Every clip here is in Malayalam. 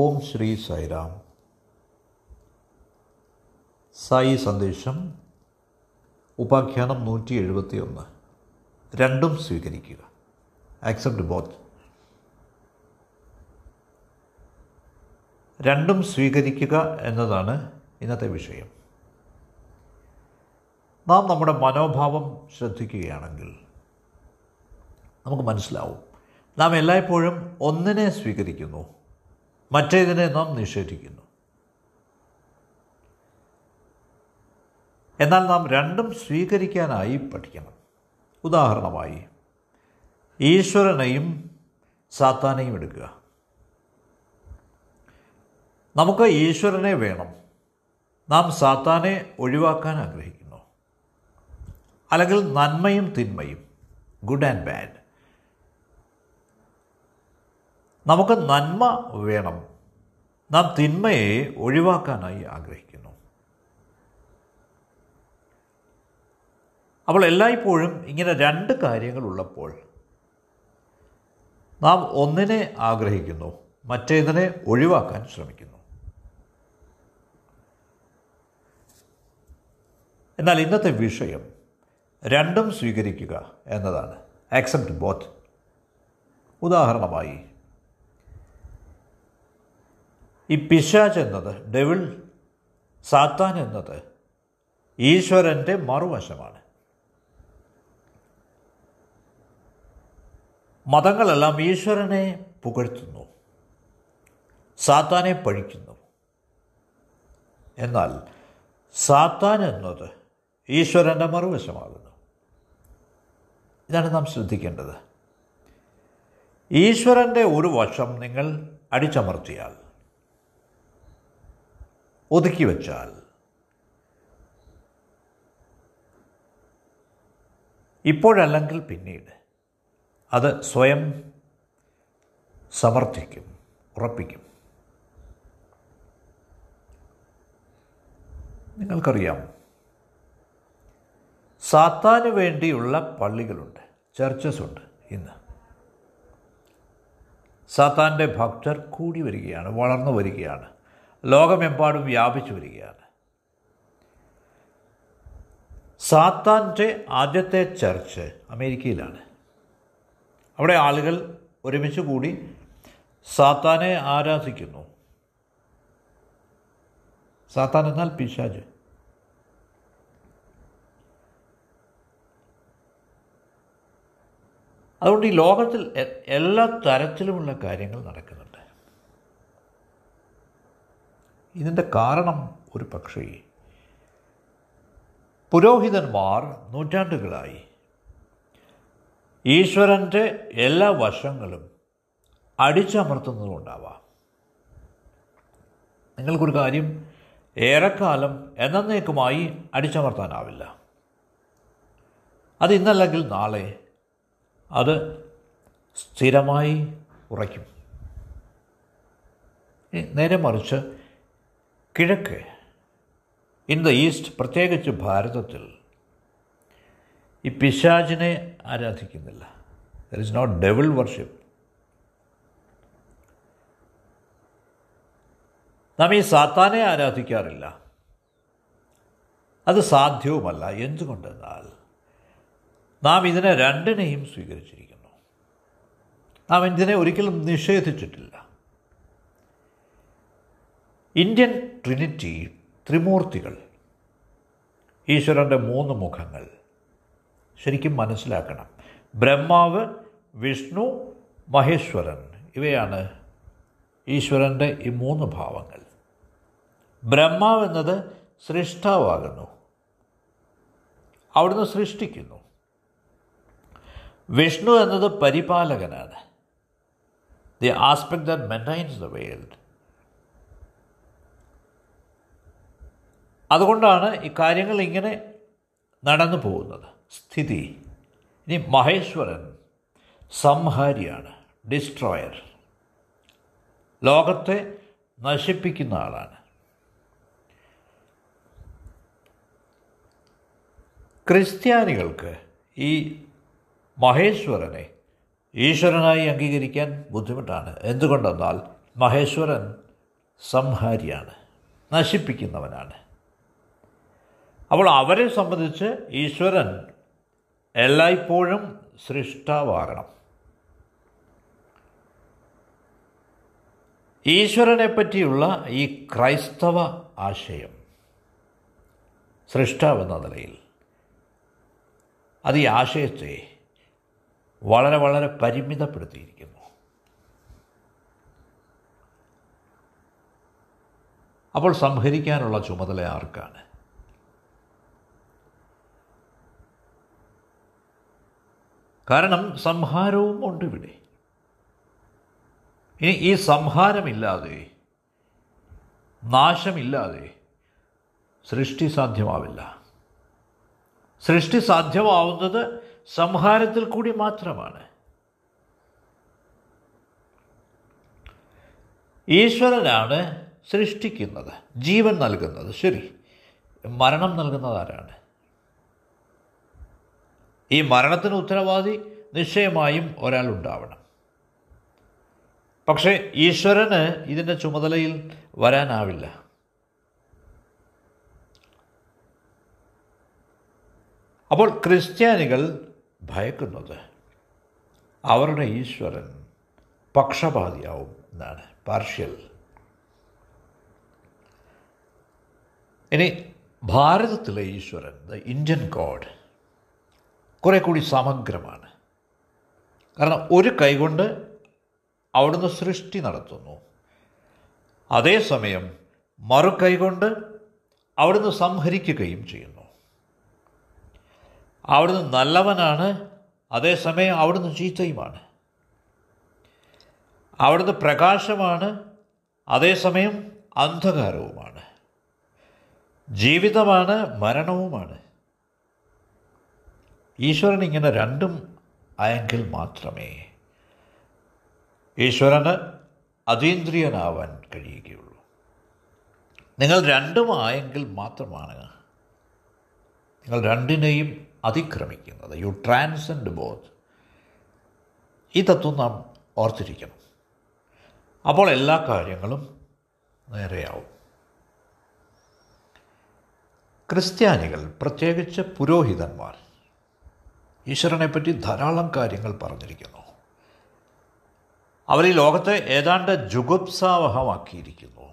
ഓം ശ്രീ സായിറാം. സായി സന്ദേശം ഉപാഖ്യാനം 171. രണ്ടും സ്വീകരിക്കുക. Accept both. രണ്ടും സ്വീകരിക്കുക എന്നതാണ് ഇന്നത്തെ വിഷയം. നാം നമ്മുടെ മനോഭാവം ശ്രദ്ധിക്കുകയാണെങ്കിൽ നമുക്ക് മനസ്സിലാവും, നാം എല്ലായ്പ്പോഴും ഒന്നിനെ സ്വീകരിക്കുന്നു, മറ്റേതിനെ നാം നിഷേധിക്കുന്നു. എന്നാൽ നാം രണ്ടും സ്വീകരിക്കാനായി പഠിക്കണം. ഉദാഹരണമായി ഈശ്വരനെയും സാത്താനെയും എടുക്കുക. നമുക്ക് ഈശ്വരനെ വേണം, നാം സാത്താനെ ഒഴിവാക്കാൻ ആഗ്രഹിക്കുന്നു. അല്ലെങ്കിൽ നന്മയും തിന്മയും, ഗുഡ് ആൻഡ് ബാഡ്. നമുക്ക് നന്മ വേണം, നാം തിന്മയെ ഒഴിവാക്കാനായി ആഗ്രഹിക്കുന്നു. അപ്പോൾ എല്ലായ്പ്പോഴും ഇങ്ങനെ രണ്ട് കാര്യങ്ങളുള്ളപ്പോൾ നാം ഒന്നിനെ ആഗ്രഹിക്കുന്നു, മറ്റേതിനെ ഒഴിവാക്കാൻ ശ്രമിക്കുന്നു. എന്നാൽ ഇന്നത്തെ വിഷയം രണ്ടും സ്വീകരിക്കുക എന്നതാണ്. Accept both. ഉദാഹരണമായി ഈ പിശാച് എന്നത്, ഡെവിൾ, സാത്താൻ എന്നത് ഈശ്വരൻ്റെ മറുവശമാണ്. മതങ്ങളെല്ലാം ഈശ്വരനെ പുകഴ്ത്തുന്നു, സാത്താനെ പഴിക്കുന്നു. എന്നാൽ സാത്താൻ എന്നത് ഈശ്വരൻ്റെ മറുവശമാകുന്നു. ഇതാണ് നാം ശ്രദ്ധിക്കേണ്ടത്. ഈശ്വരൻ്റെ ഒരു വശം നിങ്ങൾ അടിച്ചമർത്തിയാൽ, ഒതുക്കി വച്ചാൽ, ഇപ്പോഴല്ലെങ്കിൽ പിന്നീട് അത് സ്വയം സമർത്ഥിക്കും, ഉറപ്പിക്കും. നിങ്ങൾക്കറിയാം, സാത്താന് വേണ്ടിയുള്ള പള്ളികളുണ്ട്, ചർച്ചസ് ഉണ്ട്. ഇന്ന് സാത്താൻ്റെ ഭക്തർ കൂടി വരികയാണ്, വളർന്നു വരികയാണ്, ലോകമെമ്പാടും വ്യാപിച്ചു വരികയാണ്. സാത്താൻ്റെ ആദ്യത്തെ ചർച്ച് അമേരിക്കയിലാണ്. അവിടെ ആളുകൾ ഒരുമിച്ച് കൂടി സാത്താനെ ആരാധിക്കുന്നു. സാത്താൻ എന്നാൽ പിശാച്. അതുകൊണ്ട് ഈ ലോകത്തിൽ എല്ലാ തരത്തിലുമുള്ള കാര്യങ്ങൾ നടക്കുന്നുണ്ട്. ഇതിൻ്റെ കാരണം ഒരു പക്ഷേ പുരോഹിതന്മാർ നൂറ്റാണ്ടുകളായി ഈശ്വരൻ്റെ എല്ലാ വശങ്ങളും അടിച്ചമർത്തുന്നതുകൊണ്ടാവാം. നിങ്ങൾക്കൊരു കാര്യം ഏറെക്കാലം എന്നേക്കുമായി അടിച്ചമർത്താനാവില്ല. അത് ഇന്നല്ലെങ്കിൽ നാളെ അത് സ്ഥിരമായി ഉറയ്ക്കും. നേരെ മറിച്ച് കിഴക്ക്, ഇൻ ദ ഈസ്റ്റ്, പ്രത്യേകിച്ച് ഭാരതത്തിൽ ഈ പിശാചിനെ ആരാധിക്കുന്നില്ല. There is not devil worship. നാം ഈ സാത്താനെ ആരാധിക്കാറില്ല. അത് സാധ്യവുമല്ല. എന്തുകൊണ്ടെന്നാൽ നാം ഇതിനെ രണ്ടിനെയും സ്വീകരിച്ചിരിക്കുന്നു. നാം ഇതിനെ ഒരിക്കലും നിഷേധിച്ചിട്ടില്ല. ഇന്ത്യൻ ട്രിനിറ്റി, ത്രിമൂർത്തികൾ, ഈശ്വരൻ്റെ മൂന്ന് മുഖങ്ങൾ ശരിക്കും മനസ്സിലാക്കണം. ബ്രഹ്മാവ്, വിഷ്ണു, മഹേശ്വരൻ, ഇവയാണ് ഈശ്വരൻ്റെ ഈ മൂന്ന് ഭാവങ്ങൾ. ബ്രഹ്മാവ് എന്നത് സൃഷ്ടാവാകുന്നു, അവിടുന്ന് സൃഷ്ടിക്കുന്നു. വിഷ്ണു എന്നത് പരിപാലകനാണ്, the aspect that maintains the world. അതുകൊണ്ടാണ് ഈ കാര്യങ്ങൾ ഇങ്ങനെ നടന്നു പോകുന്നത്, സ്ഥിതി. ഇനി മഹേശ്വരൻ സംഹാരിയാണ്, ഡിസ്ട്രോയർ, ലോകത്തെ നശിപ്പിക്കുന്ന ആളാണ്. ക്രിസ്ത്യാനികൾക്ക് ഈ മഹേശ്വരനെ ഈശ്വരനായി അംഗീകരിക്കാൻ ബുദ്ധിമുട്ടാണ്. എന്തുകൊണ്ടെന്നാൽ മഹേശ്വരൻ സംഹാരിയാണ്, നശിപ്പിക്കുന്നവനാണ്. അപ്പോൾ അവരെ സംബന്ധിച്ച് ഈശ്വരൻ എല്ലായ്പ്പോഴും സൃഷ്ടാവാകണം. ഈശ്വരനെ പറ്റിയുള്ള ഈ ക്രൈസ്തവ ആശയം സൃഷ്ടാവെന്ന നിലയിൽ അത് ഈ ആശയത്തെ വളരെ വളരെ പരിമിതപ്പെടുത്തിയിരിക്കുന്നു. അപ്പോൾ സംഹരിക്കാനുള്ള ചുമതല ആർക്കാണ്? കാരണം സംഹാരവും ഉണ്ട് ഇവിടെ. ഇനി ഈ സംഹാരമില്ലാതെ, നാശമില്ലാതെ സൃഷ്ടി സാധ്യമാവില്ല. സൃഷ്ടി സാധ്യമാവുന്നത് സംഹാരത്തിൽ കൂടി മാത്രമാണ്. ഈശ്വരനാണ് സൃഷ്ടിക്കുന്നത്, ജീവൻ നൽകുന്നത്. ശരി, മരണം നൽകുന്നത് ആരാണ്? ഈ മരണത്തിന് ഉത്തരവാദി നിശ്ചയമായും ഒരാളുണ്ടാവണം. പക്ഷേ ഈശ്വരന് ഇതിൻ്റെ ചുമതലയിൽ വരാനാവില്ല. അപ്പോൾ ക്രിസ്ത്യാനികൾ ഭയക്കുന്നത് അവരുടെ ഈശ്വരൻ പക്ഷപാതിയാവും എന്നാണ്, പാർഷ്യൽ. ഇനി ഭാരതത്തിലെ ഈശ്വരൻ, ദ ഇന്ത്യൻ ഗോഡ്, കുറേ കൂടി സമഗ്രമാണ്. കാരണം ഒരു കൈകൊണ്ട് അവിടുന്ന് സൃഷ്ടി നടത്തുന്നു, അതേസമയം മറു കൈകൊണ്ട് അവിടുന്ന് സംഹരിക്കുകയും ചെയ്യുന്നു. അവിടുന്ന് നല്ലവനാണ്, അതേസമയം അവിടുന്ന് ചീത്തയുമാണ്. അവിടുന്ന് പ്രകാശമാണ്, അതേസമയം അന്ധകാരവുമാണ്. ജീവിതമാണ്, മരണവുമാണ്. ഈശ്വരൻ ഇങ്ങനെ രണ്ടും ആയെങ്കിൽ മാത്രമേ ഈശ്വരന് അതീന്ദ്രിയനാവാൻ കഴിയുകയുള്ളൂ. നിങ്ങൾ രണ്ടും ആയെങ്കിൽ മാത്രമാണ് നിങ്ങൾ രണ്ടിനെയും അതിക്രമിക്കുന്നത്. U transcend both. ഈ തത്വം നാം ഓർത്തിരിക്കണം. അപ്പോൾ എല്ലാ കാര്യങ്ങളും നേരെയാവും. ക്രിസ്ത്യാനികൾ, പ്രത്യേകിച്ച് പുരോഹിതന്മാർ, ഈശ്വരനെപ്പറ്റി ധാരാളം കാര്യങ്ങൾ പറഞ്ഞിരിക്കുന്നു. അവർ ഈ ലോകത്തെ ഏതാണ്ട് ജുഗുപ്സാവഹമാക്കിയിരിക്കുന്നു,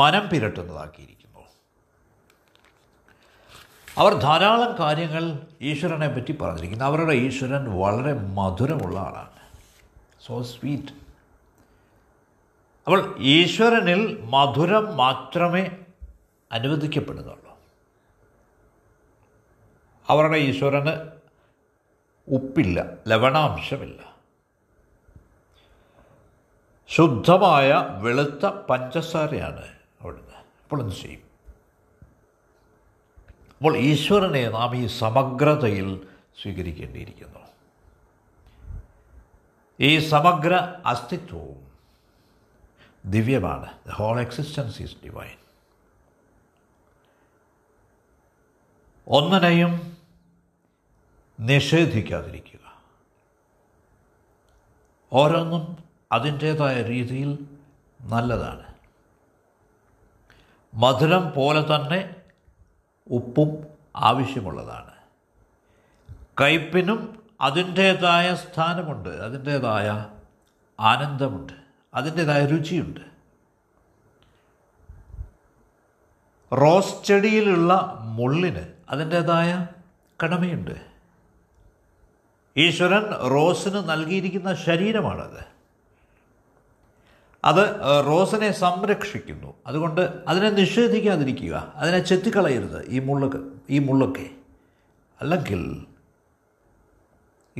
മനം പിരട്ടുന്നതാക്കിയിരിക്കുന്നു. അവർ ധാരാളം കാര്യങ്ങൾ ഈശ്വരനെപ്പറ്റി പറഞ്ഞിരിക്കുന്നു. അവരുടെ ഈശ്വരൻ വളരെ മധുരമുള്ള ആളാണ്, സോ സ്വീറ്റ്. അപ്പോൾ ഈശ്വരനിൽ മധുരം മാത്രമേ അനുവദിക്കപ്പെടുന്നുള്ളൂ. അവരുടെ ഈശ്വരന് ഉപ്പില്ല, ലവണാംശമില്ല. ശുദ്ധമായ വെളുത്ത പഞ്ചസാരയാണ് അവിടുന്ന്. അപ്പോൾ എന്ത് ചെയ്യും? അപ്പോൾ ഈശ്വരനെ നാം ഈ സമഗ്രതയിൽ സ്വീകരിക്കേണ്ടിയിരിക്കുന്നു. ഈ സമഗ്ര അസ്തിത്വവും ദിവ്യമാണ്. The whole existence is divine. ഒന്നിനെയും നിഷേധിക്കാതിരിക്കുക, ഓരോന്നും അതിൻ്റേതായ രീതിയിൽ നല്ലതാണ്. മധുരം പോലെ തന്നെ ഉപ്പും ആവശ്യമുള്ളതാണ്. കയ്പിനും അതിൻ്റേതായ സ്ഥാനമുണ്ട്, അതിൻ്റേതായ ആനന്ദമുണ്ട്, അതിൻ്റേതായ രുചിയുണ്ട്. റോസ് ചെടിയിലുള്ള മുള്ളിന് അതിൻ്റേതായ കടമയുണ്ട്. ഈശ്വരൻ റോസിന് നൽകിയിരിക്കുന്ന ശരീരമാണത്. അത് റോസിനെ സംരക്ഷിക്കുന്നു. അതുകൊണ്ട് അതിനെ നിഷേധിക്കാതിരിക്കുക, അതിനെ ചെത്തിക്കളയരുത്. ഈ മുള്ളൊക്കെ അല്ലെങ്കിൽ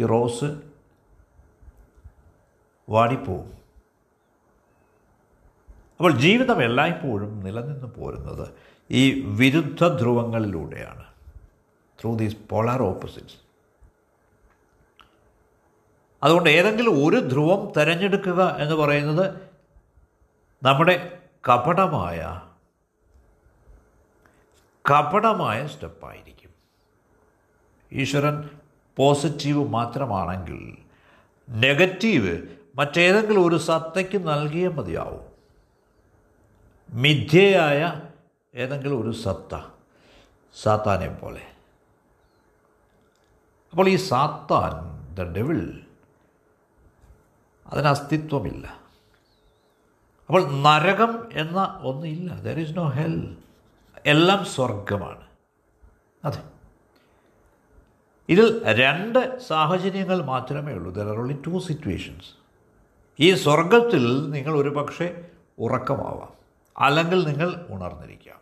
ഈ റോസ് വാടിപ്പോവും. അപ്പോൾ ജീവിതം എല്ലായ്പ്പോഴും നിലനിന്ന് പോരുന്നത് ഈ വിരുദ്ധ ധ്രുവങ്ങളിലൂടെയാണ്, ത്രൂ ദീസ് പോളാർ ഓപ്പോസിറ്റ്സ്. അതുകൊണ്ട് ഏതെങ്കിലും ഒരു ധ്രുവം തിരഞ്ഞെടുക്കുക എന്ന് പറയുന്നത് നമ്മുടെ കപടമായ സ്റ്റെപ്പായിരിക്കും. ഈശ്വരൻ പോസിറ്റീവ് മാത്രമാണെങ്കിൽ നെഗറ്റീവ് മറ്റേതെങ്കിലും ഒരു സത്തയ്ക്ക് നൽകിയേ മതിയാവും. മിഥ്യയായ ഏതെങ്കിലും ഒരു സത്ത, സാത്താനെ പോലെ. അപ്പോൾ ഈ സാത്താൻ, ദ ഡെവിൾ, അതിന് അസ്തിത്വമില്ല. അപ്പോൾ നരകം എന്ന ഒന്നില്ല. There is no hell. എല്ലാം സ്വർഗമാണ്. അതെ, ഇതിൽ രണ്ട് സാഹചര്യങ്ങൾ മാത്രമേ ഉള്ളൂ. There are only two situations. ഈ സ്വർഗത്തിൽ നിങ്ങൾ ഒരു പക്ഷേ ഉറക്കമാവാം, അല്ലെങ്കിൽ നിങ്ങൾ ഉണർന്നിരിക്കാം.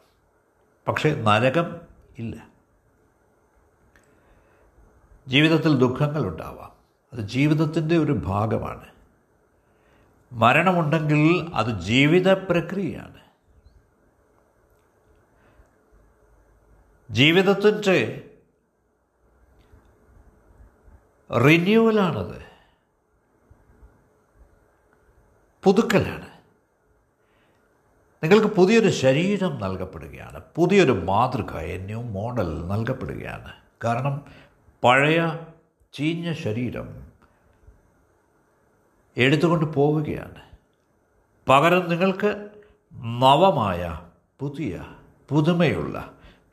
പക്ഷേ നരകം ഇല്ല. ജീവിതത്തിൽ ദുഃഖങ്ങൾ ഉണ്ടാവാം, അത് ജീവിതത്തിൻ്റെ ഒരു ഭാഗമാണ്. മരണമുണ്ടെങ്കിൽ അത് ജീവിത പ്രക്രിയയാണ്. ജീവിതത്തിൻ്റെ റിന്യൂവലാണത്, പുതുക്കലാണ്. നിങ്ങൾക്ക് പുതിയൊരു ശരീരം നൽകപ്പെടുകയാണ്, പുതിയൊരു മാതൃക, ന്യൂ മോഡൽ നൽകപ്പെടുകയാണ്. കാരണം പഴയ ചീഞ്ഞ ശരീരം എടുത്തുകൊണ്ട് പോവുകയാണ്. പകരം നിങ്ങൾക്ക് നവമായ, പുതിയ, പുതുമയുള്ള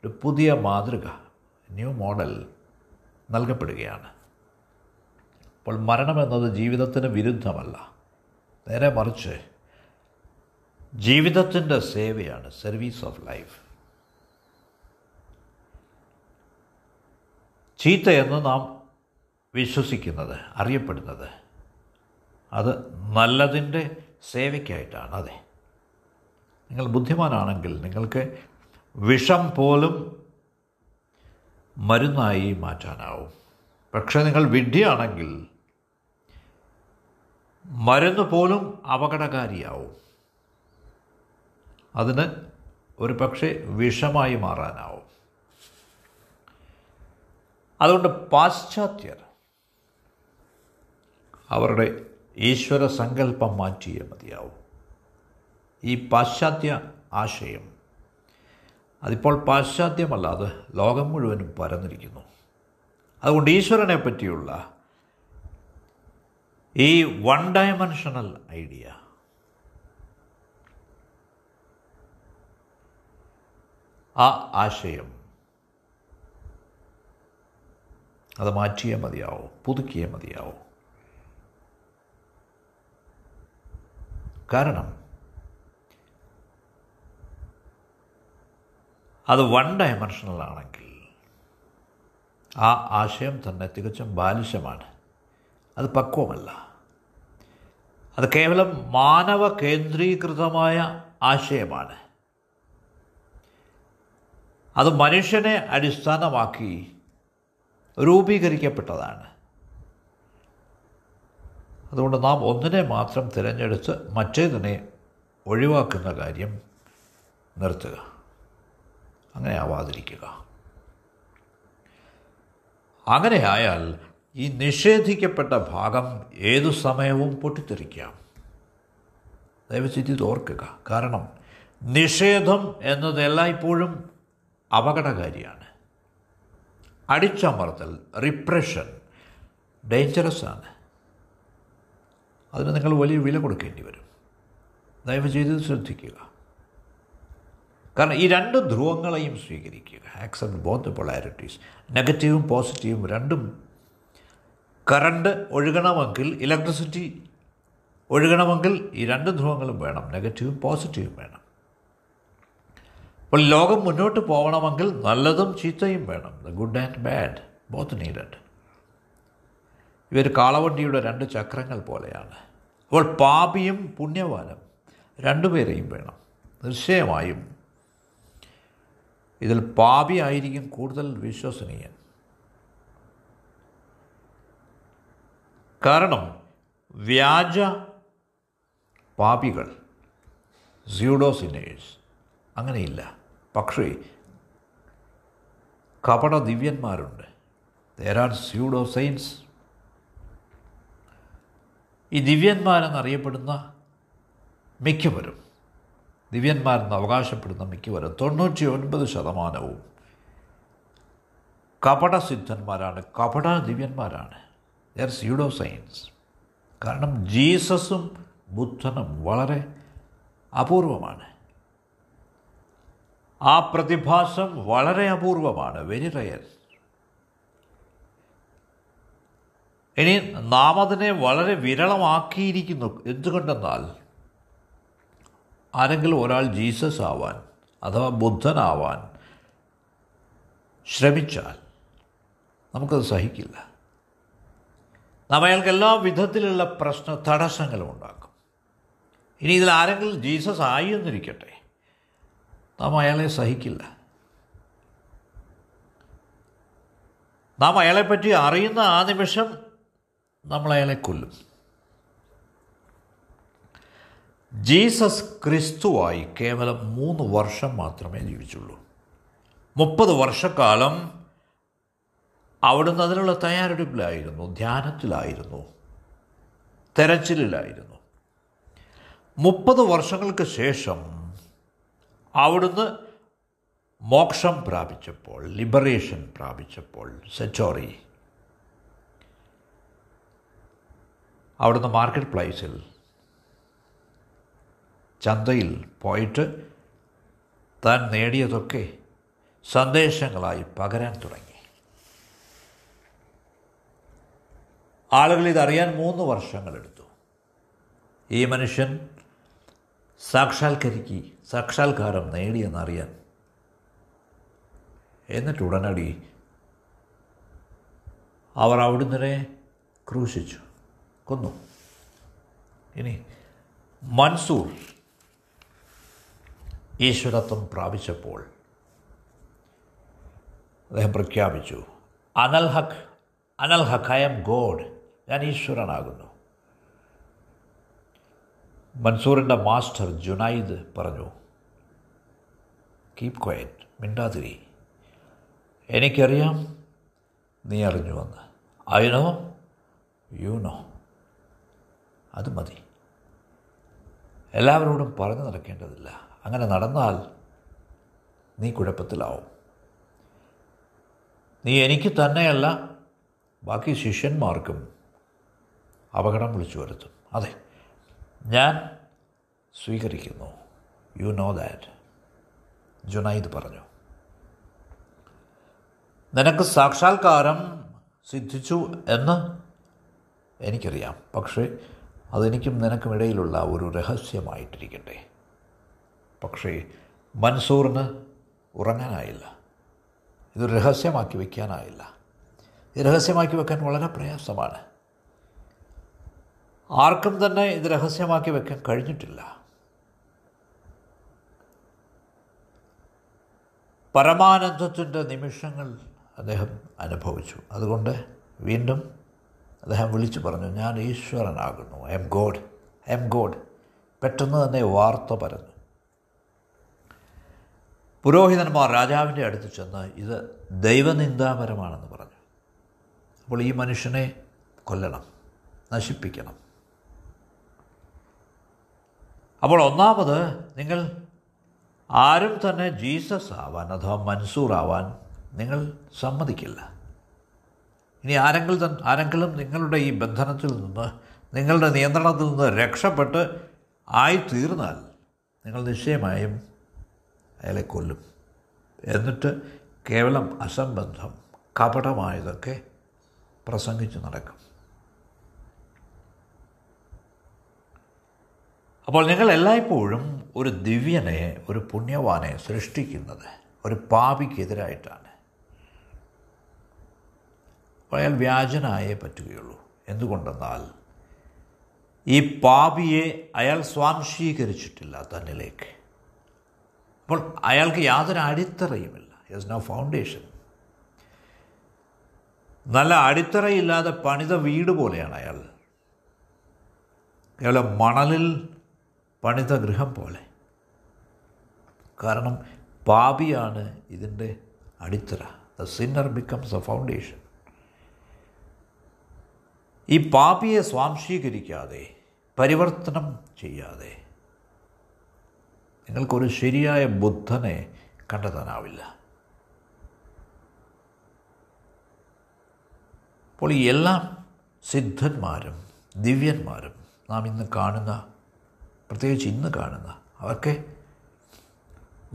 ഒരു പുതിയ മാതൃക, ന്യൂ മോഡൽ നൽകപ്പെടുകയാണ്. അപ്പോൾ മരണമെന്നത് ജീവിതത്തിന് വിരുദ്ധമല്ല, നേരെ മറിച്ച് ജീവിതത്തിൻ്റെ സേവയാണ്, സർവീസ് ഓഫ് ലൈഫ്. ചീത്തയെന്ന് നാം വിശ്വസിക്കുന്നത്, അറിയപ്പെടുന്നത്, അത് നല്ലതിൻ്റെ സേവയ്ക്കായിട്ടാണ്. അതെ, നിങ്ങൾ ബുദ്ധിമാനാണെങ്കിൽ നിങ്ങൾക്ക് വിഷം പോലും മരുന്നായി മാറ്റാനാവും. പക്ഷേ നിങ്ങൾ വിഡ്ഢിയാണെങ്കിൽ മരുന്ന് പോലും അപകടകാരിയാവും, അതിന് ഒരു പക്ഷേ വിഷമായി മാറാനാവും. അതുകൊണ്ട് പാശ്ചാത്യർ അവരുടെ ഈശ്വര സങ്കല്പം മാറ്റിയേ മതിയാവും. ഈ പാശ്ചാത്യ ആശയം അതിപ്പോൾ പാശ്ചാത്യമല്ല, അത് ലോകം മുഴുവനും പരന്നിരിക്കുന്നു. അതുകൊണ്ട് ഈശ്വരനെ പറ്റിയുള്ള ഈ വൺ ഡയമെൻഷണൽ ഐഡിയ, ആ ആശയം അത് മാറ്റിയേ മതിയാവും, പുതുക്കിയേ മതിയാവും. കാരണം അത് വൺ ഡയമെൻഷണൽ ആണെങ്കിൽ ആ ആശയം തന്നെ തികച്ചും ബാലിശമാണ്, അത് പക്വമല്ല. അത് കേവലം മാനവ കേന്ദ്രീകൃതമായ ആശയമാണ്. അത് മനുഷ്യനെ അടിസ്ഥാനമാക്കി രൂപീകരിക്കപ്പെട്ടതാണ്. അതുകൊണ്ട് നാം ഒന്നിനെ മാത്രം തിരഞ്ഞെടുത്ത് മറ്റേതിനെ ഒഴിവാക്കുന്ന കാര്യം നിർത്തുക. അങ്ങനെ ആവാതിരിക്കുക. അങ്ങനെയായാൽ ഈ നിഷേധിക്കപ്പെട്ട ഭാഗം ഏതു സമയവും പൊട്ടിത്തെറിക്കാം. ദൈവസ്ഥിതി ഓർക്കുക. കാരണം നിഷേധം എന്നത് എല്ലായ്പ്പോഴും അപകടകാരിയാണ്. അടിച്ചമർത്തൽ, റിപ്രഷൻ ഡേഞ്ചറസാണ്. അതിന് നിങ്ങൾ വലിയ വില കൊടുക്കേണ്ടി വരും. ദയവ് ചെയ്ത് ശ്രദ്ധിക്കുക. കാരണം ഈ രണ്ട് ധ്രുവങ്ങളെയും സ്വീകരിക്കുക. Accept both polarities. നെഗറ്റീവും പോസിറ്റീവും രണ്ടും. കറണ്ട് ഒഴുകണമെങ്കിൽ, ഇലക്ട്രിസിറ്റി ഒഴുകണമെങ്കിൽ ഈ രണ്ട് ധ്രുവങ്ങളും വേണം, നെഗറ്റീവും പോസിറ്റീവും വേണം. അപ്പോൾ ലോകം മുന്നോട്ട് പോകണമെങ്കിൽ നല്ലതും ചീത്തയും വേണം. The good and bad, both needed. ഇവർ കാളവണ്ടിയുടെ രണ്ട് ചക്രങ്ങൾ പോലെയാണ്. അപ്പോൾ പാപിയും പുണ്യവാനും രണ്ടുപേരെയും വേണം. നിശ്ചയമായും ഇതിൽ പാപിയായിരിക്കും കൂടുതൽ വിശ്വസനീയൻ. കാരണം വ്യാജ പാപികൾ, സ്യൂഡോ സിനേഴ്സ്, അങ്ങനെയില്ല. പക്ഷേ കപട ദിവ്യന്മാരുണ്ട്. There are pseudo saints. ഈ ദിവ്യന്മാരെന്നറിയപ്പെടുന്ന മിക്കവരും, ദിവ്യന്മാരെന്ന് അവകാശപ്പെടുന്ന മിക്കവരും 99% കപടസിദ്ധന്മാരാണ്, കപട ദിവ്യന്മാരാണ്. They are pseudo science. കാരണം ജീസസും ബുദ്ധനും വളരെ അപൂർവമാണ്. ആ പ്രതിഭാസം വളരെ അപൂർവമാണ്, വെരി റെയർ. ഇനി നാം അതിനെ വളരെ വിരളമാക്കിയിരിക്കുന്നു. എന്തുകൊണ്ടെന്നാൽ ആരെങ്കിലും ഒരാൾ ജീസസ് ആവാൻ അഥവാ ബുദ്ധനാവാൻ ശ്രമിച്ചാൽ നമുക്കത് സഹിക്കില്ല. നാം അയാൾക്ക് എല്ലാ വിധത്തിലുള്ള തടസ്സങ്ങളും ഉണ്ടാക്കും. ഇനി ഇതിൽ ആരെങ്കിലും ജീസസ് ആയി എന്നിരിക്കട്ടെ, നാം അയാളെ സഹിക്കില്ല. നാം അയാളെപ്പറ്റി അറിയുന്ന ആ നിമിഷം നമ്മളയാളെ കൊല്ലും. ജീസസ് ക്രിസ്തുവായി കേവലം 3 വർഷം മാത്രമേ ജീവിച്ചുള്ളൂ. 30 വർഷക്കാലം അവിടുന്ന് അതിനുള്ള തയ്യാറെടുപ്പിലായിരുന്നു, ധ്യാനത്തിലായിരുന്നു, തെരച്ചിലായിരുന്നു. 30 വർഷങ്ങൾക്ക് ശേഷം അവിടുന്ന് മോക്ഷം പ്രാപിച്ചപ്പോൾ, ലിബറേഷൻ പ്രാപിച്ചപ്പോൾ, സെച്ചോറി അവിടുന്ന് മാർക്കറ്റ് പ്ലേസിൽ, ചന്തയിൽ പോയിട്ട് താൻ നേടിയതൊക്കെ സന്ദേശങ്ങളായി പകരാൻ തുടങ്ങി. ആളുകൾ ഇതറിയാൻ 3 വർഷങ്ങളെടുത്തു. ഈ മനുഷ്യൻ സാക്ഷാത്കാരം നേടിയെന്നറിയാൻ. എന്നിട്ട് ഉടനടി അവർ അവിടുന്ന് ക്രൂശിച്ചു, കൊന്നു. ഇനി മൻസൂർ ഈശ്വരത്വം പ്രാപിച്ചപ്പോൾ അദ്ദേഹം പ്രഖ്യാപിച്ചു, അനൽഹക്ക് ഐ എം ഗോഡ്, ഞാൻ ഈശ്വരനാകുന്നു. മൻസൂറിൻ്റെ മാസ്റ്റർ ജുനൈദ് പറഞ്ഞു, കീപ് ക്വയറ്റ്, മിണ്ടാതിരി, എനിക്കറിയാം നീ അറിഞ്ഞുവെന്ന്. ഐ നോ യു നോ, അത് മതി, എല്ലാവരോടും പറഞ്ഞു നടക്കേണ്ടതില്ല. അങ്ങനെ നടന്നാൽ നീ കുഴപ്പത്തിലാവും. നീ എനിക്ക് തന്നെയല്ല ബാക്കി ശിഷ്യന്മാർക്കും അപകടം വിളിച്ചു വരുത്തും. അതെ, ഞാൻ സ്വീകരിക്കുന്നു, യു നോ ദാറ്റ്, ജുനൈദ് പറഞ്ഞു. നിനക്ക് സാക്ഷാത്കാരം സിദ്ധിച്ചു എന്ന് എനിക്കറിയാം, പക്ഷേ അതെനിക്കും നിനക്കുമിടയിലുള്ള ഒരു രഹസ്യമായിട്ടിരിക്കട്ടെ. പക്ഷേ മൻസൂറിന് ഉറങ്ങാനായില്ല, ഇത് രഹസ്യമാക്കി വയ്ക്കാനായില്ല. ഇത് രഹസ്യമാക്കി വെക്കാൻ വളരെ പ്രയാസമാണ്. ആർക്കും തന്നെ ഇത് രഹസ്യമാക്കി വെക്കാൻ കഴിഞ്ഞിട്ടില്ല. പരമാനന്ദത്തിൻ്റെ നിമിഷങ്ങൾ അദ്ദേഹം അനുഭവിച്ചു. അതുകൊണ്ട് വീണ്ടും അദ്ദേഹം വിളിച്ചു പറഞ്ഞു, ഞാൻ ഈശ്വരനാകുന്നു, I am God, I am God. പെട്ടെന്ന് തന്നെ വാർത്ത പരന്നു. പുരോഹിതന്മാർ രാജാവിൻ്റെ അടുത്ത് ചെന്ന് ഇത് ദൈവനിന്ദാപരമാണെന്ന് പറഞ്ഞു. അപ്പോൾ ഈ മനുഷ്യനെ കൊല്ലണം, നശിപ്പിക്കണം. അപ്പോൾ ഒന്നാമത്, നിങ്ങൾ ആരും തന്നെ ജീസസ് ആവാൻ അഥവാ മൻസൂർ ആവാൻ നിങ്ങൾ സമ്മതിക്കില്ല. ഇനി ആരെങ്കിലും നിങ്ങളുടെ ഈ ബന്ധനത്തിൽ നിന്ന്, നിങ്ങളുടെ നിയന്ത്രണത്തിൽ നിന്ന് രക്ഷപ്പെട്ട് ആയിത്തീർന്നാൽ നിങ്ങൾ നിശ്ചയമായും അയാളെ കൊല്ലും. എന്നിട്ട് കേവലം അസംബന്ധം, കപടമായതൊക്കെ പ്രസംഗിച്ച് നടക്കും. അപ്പോൾ നിങ്ങൾ എല്ലായ്പ്പോഴും ഒരു ദിവ്യനെ, ഒരു പുണ്യവാനെ സൃഷ്ടിക്കുന്നത് ഒരു പാപിക്കെതിരായിട്ടാണ്. അയാൾ വ്യാജനായേ പറ്റുകയുള്ളൂ. എന്തുകൊണ്ടെന്നാൽ ഈ പാപിയെ അയാൾ സ്വാംശീകരിച്ചിട്ടില്ല തന്നിലേക്ക്. അപ്പോൾ അയാൾക്ക് യാതൊരു അടിത്തറയുമില്ല, ഹിസ് നോ ഫൗണ്ടേഷൻ. നല്ല അടിത്തറയില്ലാതെ പണിത വീട് പോലെയാണ് അയാൾ, കേവലം മണലിൽ പണിത ഗൃഹം പോലെ. കാരണം പാപിയാണ് ഇതിൻ്റെ അടിത്തറ. The sinner becomes a foundation. ഈ പാപിയെ സ്വാംശീകരിക്കാതെ, പരിവർത്തനം ചെയ്യാതെ നിങ്ങൾക്കൊരു ശരിയായ ബുദ്ധനെ കണ്ടെത്താനാവില്ല. അപ്പോൾ ഈ എല്ലാ സിദ്ധന്മാരും ദിവ്യന്മാരും നാം ഇന്ന് കാണുന്ന, പ്രത്യേകിച്ച് ഇന്ന് കാണുന്ന, അവരൊക്കെ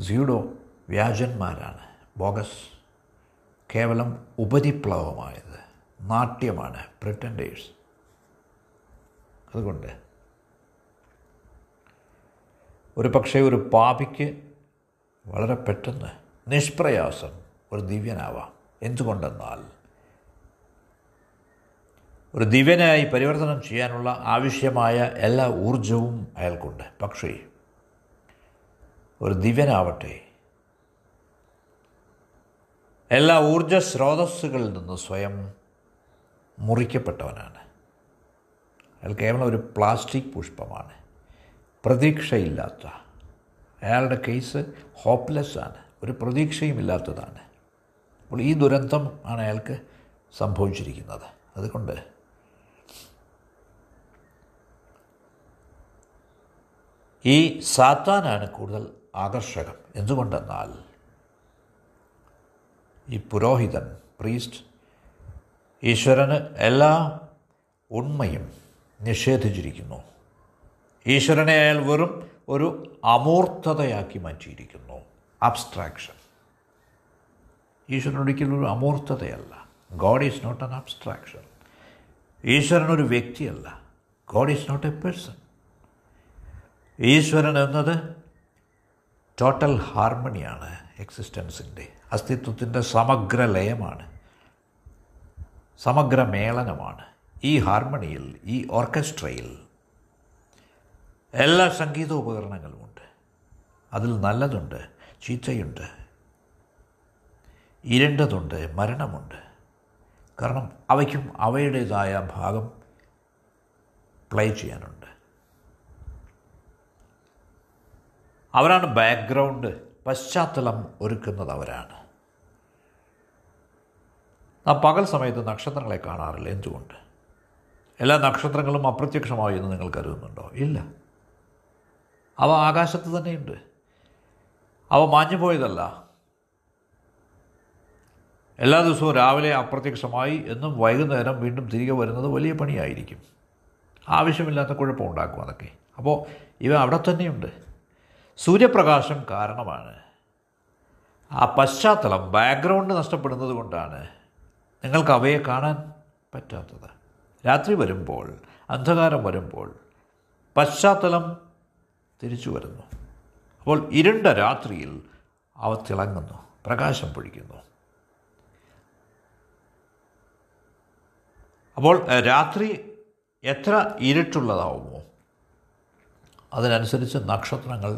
സ്യൂഡോ വ്യാജന്മാരാണ്, ബോഗസ്, കേവലം ഉപരിപ്ലവമായത്, നാട്യമാണ്, പ്രിറ്റൻഡേഴ്സ്. അതുകൊണ്ട് ഒരു പക്ഷേ ഒരു പാപിക്ക് വളരെ പെട്ടെന്ന് നിഷ്പ്രയാസം ഒരു ദിവ്യനാവാം. എന്തുകൊണ്ടെന്നാൽ ഒരു ദിവ്യനായി പരിവർത്തനം ചെയ്യാനുള്ള ആവശ്യമായ എല്ലാ ഊർജവും അയാൾക്കുണ്ട്. പക്ഷേ ഒരു ദിവ്യനാവട്ടെ എല്ലാ ഊർജ സ്രോതസ്സുകളിൽ നിന്ന് സ്വയം മുറിക്കപ്പെട്ടവനാണ്. അയാൾ കേവലം ഒരു പ്ലാസ്റ്റിക് പുഷ്പമാണ്, പ്രതീക്ഷയില്ലാത്ത. അയാളുടെ കേസ് ഹോപ്പ്ലെസ്സാണ്, ഒരു പ്രതീക്ഷയുമില്ലാത്തതാണ്. അപ്പോൾ ഈ ദുരന്തം ആണ് അയാൾക്ക് സംഭവിച്ചിരിക്കുന്നത്. അതുകൊണ്ട് ഈ സാത്താനാണ് കൂടുതൽ ആകർഷകം. എന്തുകൊണ്ടെന്നാൽ ഈ പുരോഹിതൻ, പ്രീസ്റ്റ്, ഈശ്വരന് എല്ലാ ഉണ്മയും നിഷേധിച്ചിരിക്കുന്നു. ഈശ്വരനെ അയാൾ വെറും ഒരു അമൂർത്തതയാക്കി മാറ്റിയിരിക്കുന്നു, അബ്സ്ട്രാക്ഷൻ. ഈശ്വരൻ ഒരിക്കലും ഒരു അമൂർത്തതയല്ല. God is not an abstraction. ഈശ്വരൻ ഒരു വ്യക്തിയല്ല. God is not a person. ഈശ്വരൻ എന്നത് ടോട്ടൽ ഹാർമണിയാണ്, എക്സിസ്റ്റൻസിൻ്റെ, അസ്തിത്വത്തിൻ്റെ സമഗ്ര ലയമാണ്, സമഗ്ര മേളനമാണ്. ഈ ഹാർമണിയിൽ, ഈ ഓർക്കസ്ട്രയിൽ എല്ലാ സംഗീത ഉപകരണങ്ങളുമുണ്ട്. അതിൽ നല്ലതുണ്ട്, ചീത്തയുണ്ട്, ഇരണ്ടതുണ്ട്, മരണമുണ്ട്. കാരണം അവയ്ക്കും അവയുടേതായ ഭാഗം പ്ലേ ചെയ്യാനുണ്ട്. അവരാണ് ബാക്ക്ഗ്രൗണ്ട്, പശ്ചാത്തലം ഒരുക്കുന്നത് അവരാണ്. നാം പകൽ സമയത്ത് നക്ഷത്രങ്ങളെ കാണാറില്ല. എന്തുകൊണ്ട്? എല്ലാ നക്ഷത്രങ്ങളും അപ്രത്യക്ഷമായി എന്ന് നിങ്ങൾ കരുതുന്നുണ്ടോ? ഇല്ല, അവ ആകാശത്ത് തന്നെയുണ്ട്. അവ മാഞ്ഞുപോയതല്ല. എല്ലാ ദിവസവും രാവിലെ അപ്രത്യക്ഷമായി എന്നും വൈകുന്നേരം വീണ്ടും തിരികെ വരുന്നത് വലിയ പണിയായിരിക്കും. ആവശ്യമില്ലാത്ത കുഴപ്പമുണ്ടാക്കും അതൊക്കെ. അപ്പോൾ ഇവ അവിടെ തന്നെയുണ്ട്. സൂര്യപ്രകാശം കാരണമാണ് ആ പശ്ചാത്തലം, ബാക്ക്ഗ്രൗണ്ട് നഷ്ടപ്പെടുന്നത് കൊണ്ടാണ് നിങ്ങൾക്ക് അവയെ കാണാൻ പറ്റാത്തത്. രാത്രി വരുമ്പോൾ, അന്ധകാരം വരുമ്പോൾ പശ്ചാത്തലം തിരിച്ചു വരുന്നു. അപ്പോൾ ഇരുണ്ട രാത്രിയിൽ അവ തിളങ്ങുന്നു, പ്രകാശം പൊഴിക്കുന്നു. അപ്പോൾ രാത്രി എത്ര ഇരുട്ടുള്ളതാവുമോ അതിനനുസരിച്ച് നക്ഷത്രങ്ങൾ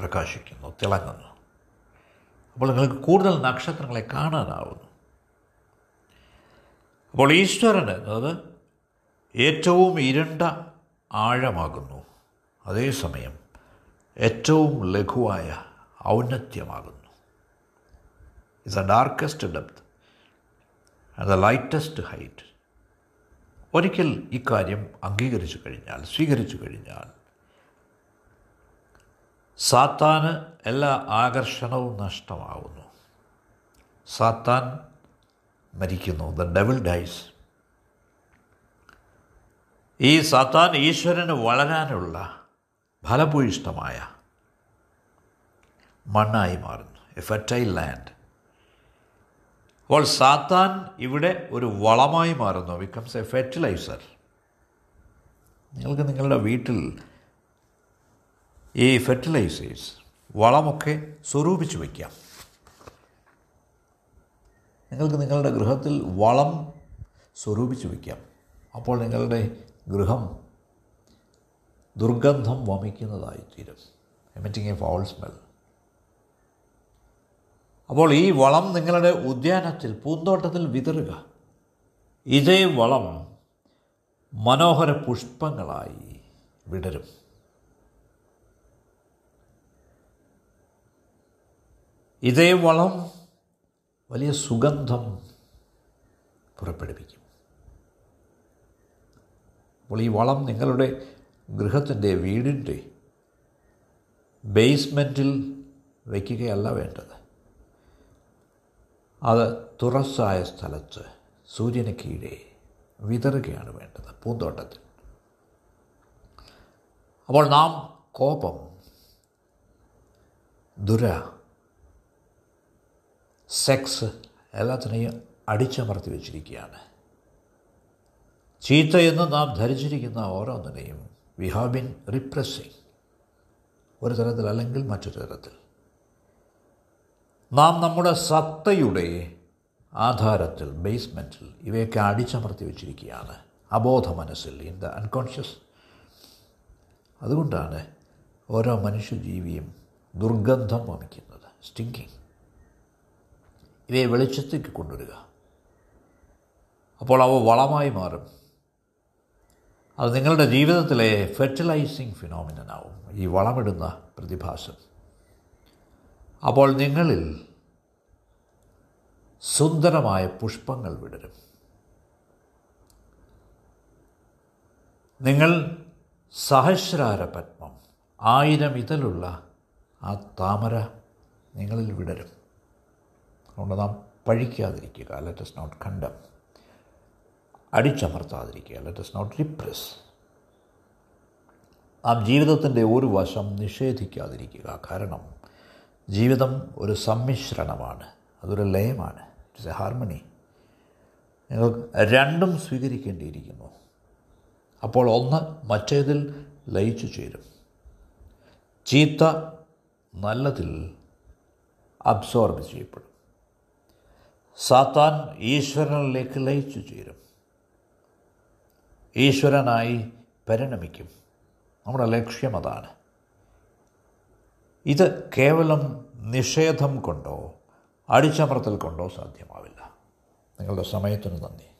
പ്രകാശിക്കുന്നു, തിളങ്ങുന്നു. അപ്പോൾ നിങ്ങൾക്ക് കൂടുതൽ നക്ഷത്രങ്ങളെ കാണാനാവുന്നു. അപ്പോൾ ഈശ്വരൻ എന്നത് ഏറ്റവും ഇരുണ്ട ആഴമാകുന്നു, അതേസമയം ഏറ്റവും ലഘുവായ ഔന്നത്യമാകുന്നു. It's the darkest depth and the lightest height. ഒരിക്കൽ ഇക്കാര്യം അംഗീകരിച്ചു കഴിഞ്ഞാൽ, സ്വീകരിച്ചു കഴിഞ്ഞാൽ, സാത്താന് എല്ലാ ആകർഷണവും നഷ്ടമാവുന്നു. സാത്താൻ മരിക്കുന്നു. The devil dies. ഈ സാത്താൻ ഈശ്വരന് വളരാനുള്ള ഫലഭൂയിഷ്ടമായ മണ്ണായി മാറുന്നു, എ ഫെർട്ടൈൽ ലാൻഡ്. അപ്പോൾ സാത്താൻ ഇവിടെ ഒരു വളമായി മാറുന്നു, ബിക്കംസ് എ ഫെർട്ടിലൈസർ. നിങ്ങൾക്ക് നിങ്ങളുടെ വീട്ടിൽ ഈ ഫെർട്ടിലൈസേഴ്സ്, വളമൊക്കെ സ്വരൂപിച്ച് വയ്ക്കാം. നിങ്ങൾക്ക് നിങ്ങളുടെ ഗൃഹത്തിൽ വളം സ്വരൂപിച്ച് വയ്ക്കാം. അപ്പോൾ നിങ്ങളുടെ ഗൃഹം ദുർഗന്ധം വമിക്കുന്നതായിത്തീരും, എമിറ്റിംഗ് എ ഫൗൾ സ്മെൽ. അപ്പോൾ ഈ വളം നിങ്ങളുടെ ഉദ്യാനത്തിൽ, പൂന്തോട്ടത്തിൽ വിതറുക. ഇതേ വളം മനോഹര പുഷ്പങ്ങളായി വിടരും. ഇതേ വളം വലിയ സുഗന്ധം പുറപ്പെടുവിക്കും. അപ്പോൾ ഈ വളം നിങ്ങളുടെ ഗൃഹത്തിൻ്റെ, വീടിൻ്റെ ബേസ്മെൻറ്റിൽ വയ്ക്കുകയല്ല വേണ്ടത്. അത് തുറസ്സായ സ്ഥലത്ത്, സൂര്യന് കീഴേ വിതറുകയാണ് വേണ്ടത്, പൂന്തോട്ടത്തിൽ. അപ്പോൾ നാം കോപം, ദുര, സെക്സ് എല്ലാത്തിനെയും അടിച്ചമർത്തി വച്ചിരിക്കുകയാണ്. ചീത്തയെന്ന് നാം ധരിച്ചിരിക്കുന്ന ഓരോന്നിനെയും വി ഹാവ് ബീൻ റിപ്രസിങ്, ഒരു തരത്തിൽ അല്ലെങ്കിൽ മറ്റൊരു തരത്തിൽ. നാം നമ്മുടെ സത്തയുടെ ആധാരത്തിൽ, ബേസ്മെൻറ്റിൽ ഇവയൊക്കെ അടിച്ചമർത്തി വച്ചിരിക്കുകയാണ്, അബോധ മനസ്സിൽ, ഇൻ ദ അൺകോൺഷ്യസ്. അതുകൊണ്ടാണ് ഓരോ മനുഷ്യജീവിയും ദുർഗന്ധം വമിക്കുന്നത്, സ്റ്റിങ്കിങ്. ഇവയെ വെളിച്ചത്തേക്ക് കൊണ്ടുവരിക, അപ്പോൾ അവ വളമായി മാറും. അത് നിങ്ങളുടെ ജീവിതത്തിലെ ഫെർട്ടിലൈസിങ് ഫിനോമിനനാവും, ഈ വളമിടുന്ന പ്രതിഭാസം. അപ്പോൾ നിങ്ങളിൽ സുന്ദരമായ പുഷ്പങ്ങൾ വിടരും. നിങ്ങൾ സഹസ്രാര പത്മം, 1000 ഇതളുള്ള ആ താമര നിങ്ങളിൽ വിടരും. അതുകൊണ്ട് നാം പഴിക്കാതിരിക്കുക, ലെറ്റ് അസ് നോട്ട് കണ്ടം, അടിച്ചമർത്താതിരിക്കുക, ലെറ്റ് അസ് നോട്ട് റിപ്രസ്. നാം ജീവിതത്തിൻ്റെ ഒരു വശം നിഷേധിക്കാതിരിക്കുക, കാരണം ജീവിതം ഒരു സമ്മിശ്രണമാണ്, അതൊരു ലയമാണ്, ഇറ്റ്സ് എ ഹാർമണി. നിങ്ങൾ രണ്ടും സ്വീകരിക്കേണ്ടിയിരിക്കുന്നു, അപ്പോൾ ഒന്ന് മറ്റേതിൽ ലയിച്ചു ചേരും. ചീത്ത നല്ലതിൽ അബ്സോർബ് ചെയ്യപ്പെടും, സാത്താൻ ഈശ്വരനിലേക്ക് ലയിച്ചു ചേരും, ഈശ്വരനായി പരിണമിക്കും. നമ്മുടെ ലക്ഷ്യം അതാണ്. ഇത് കേവലം നിഷേധം കൊണ്ടോ അടിച്ചമർത്തൽ കൊണ്ടോ സാധ്യമാവില്ല. നിങ്ങളുടെ സമയത്തിന് നന്ദി.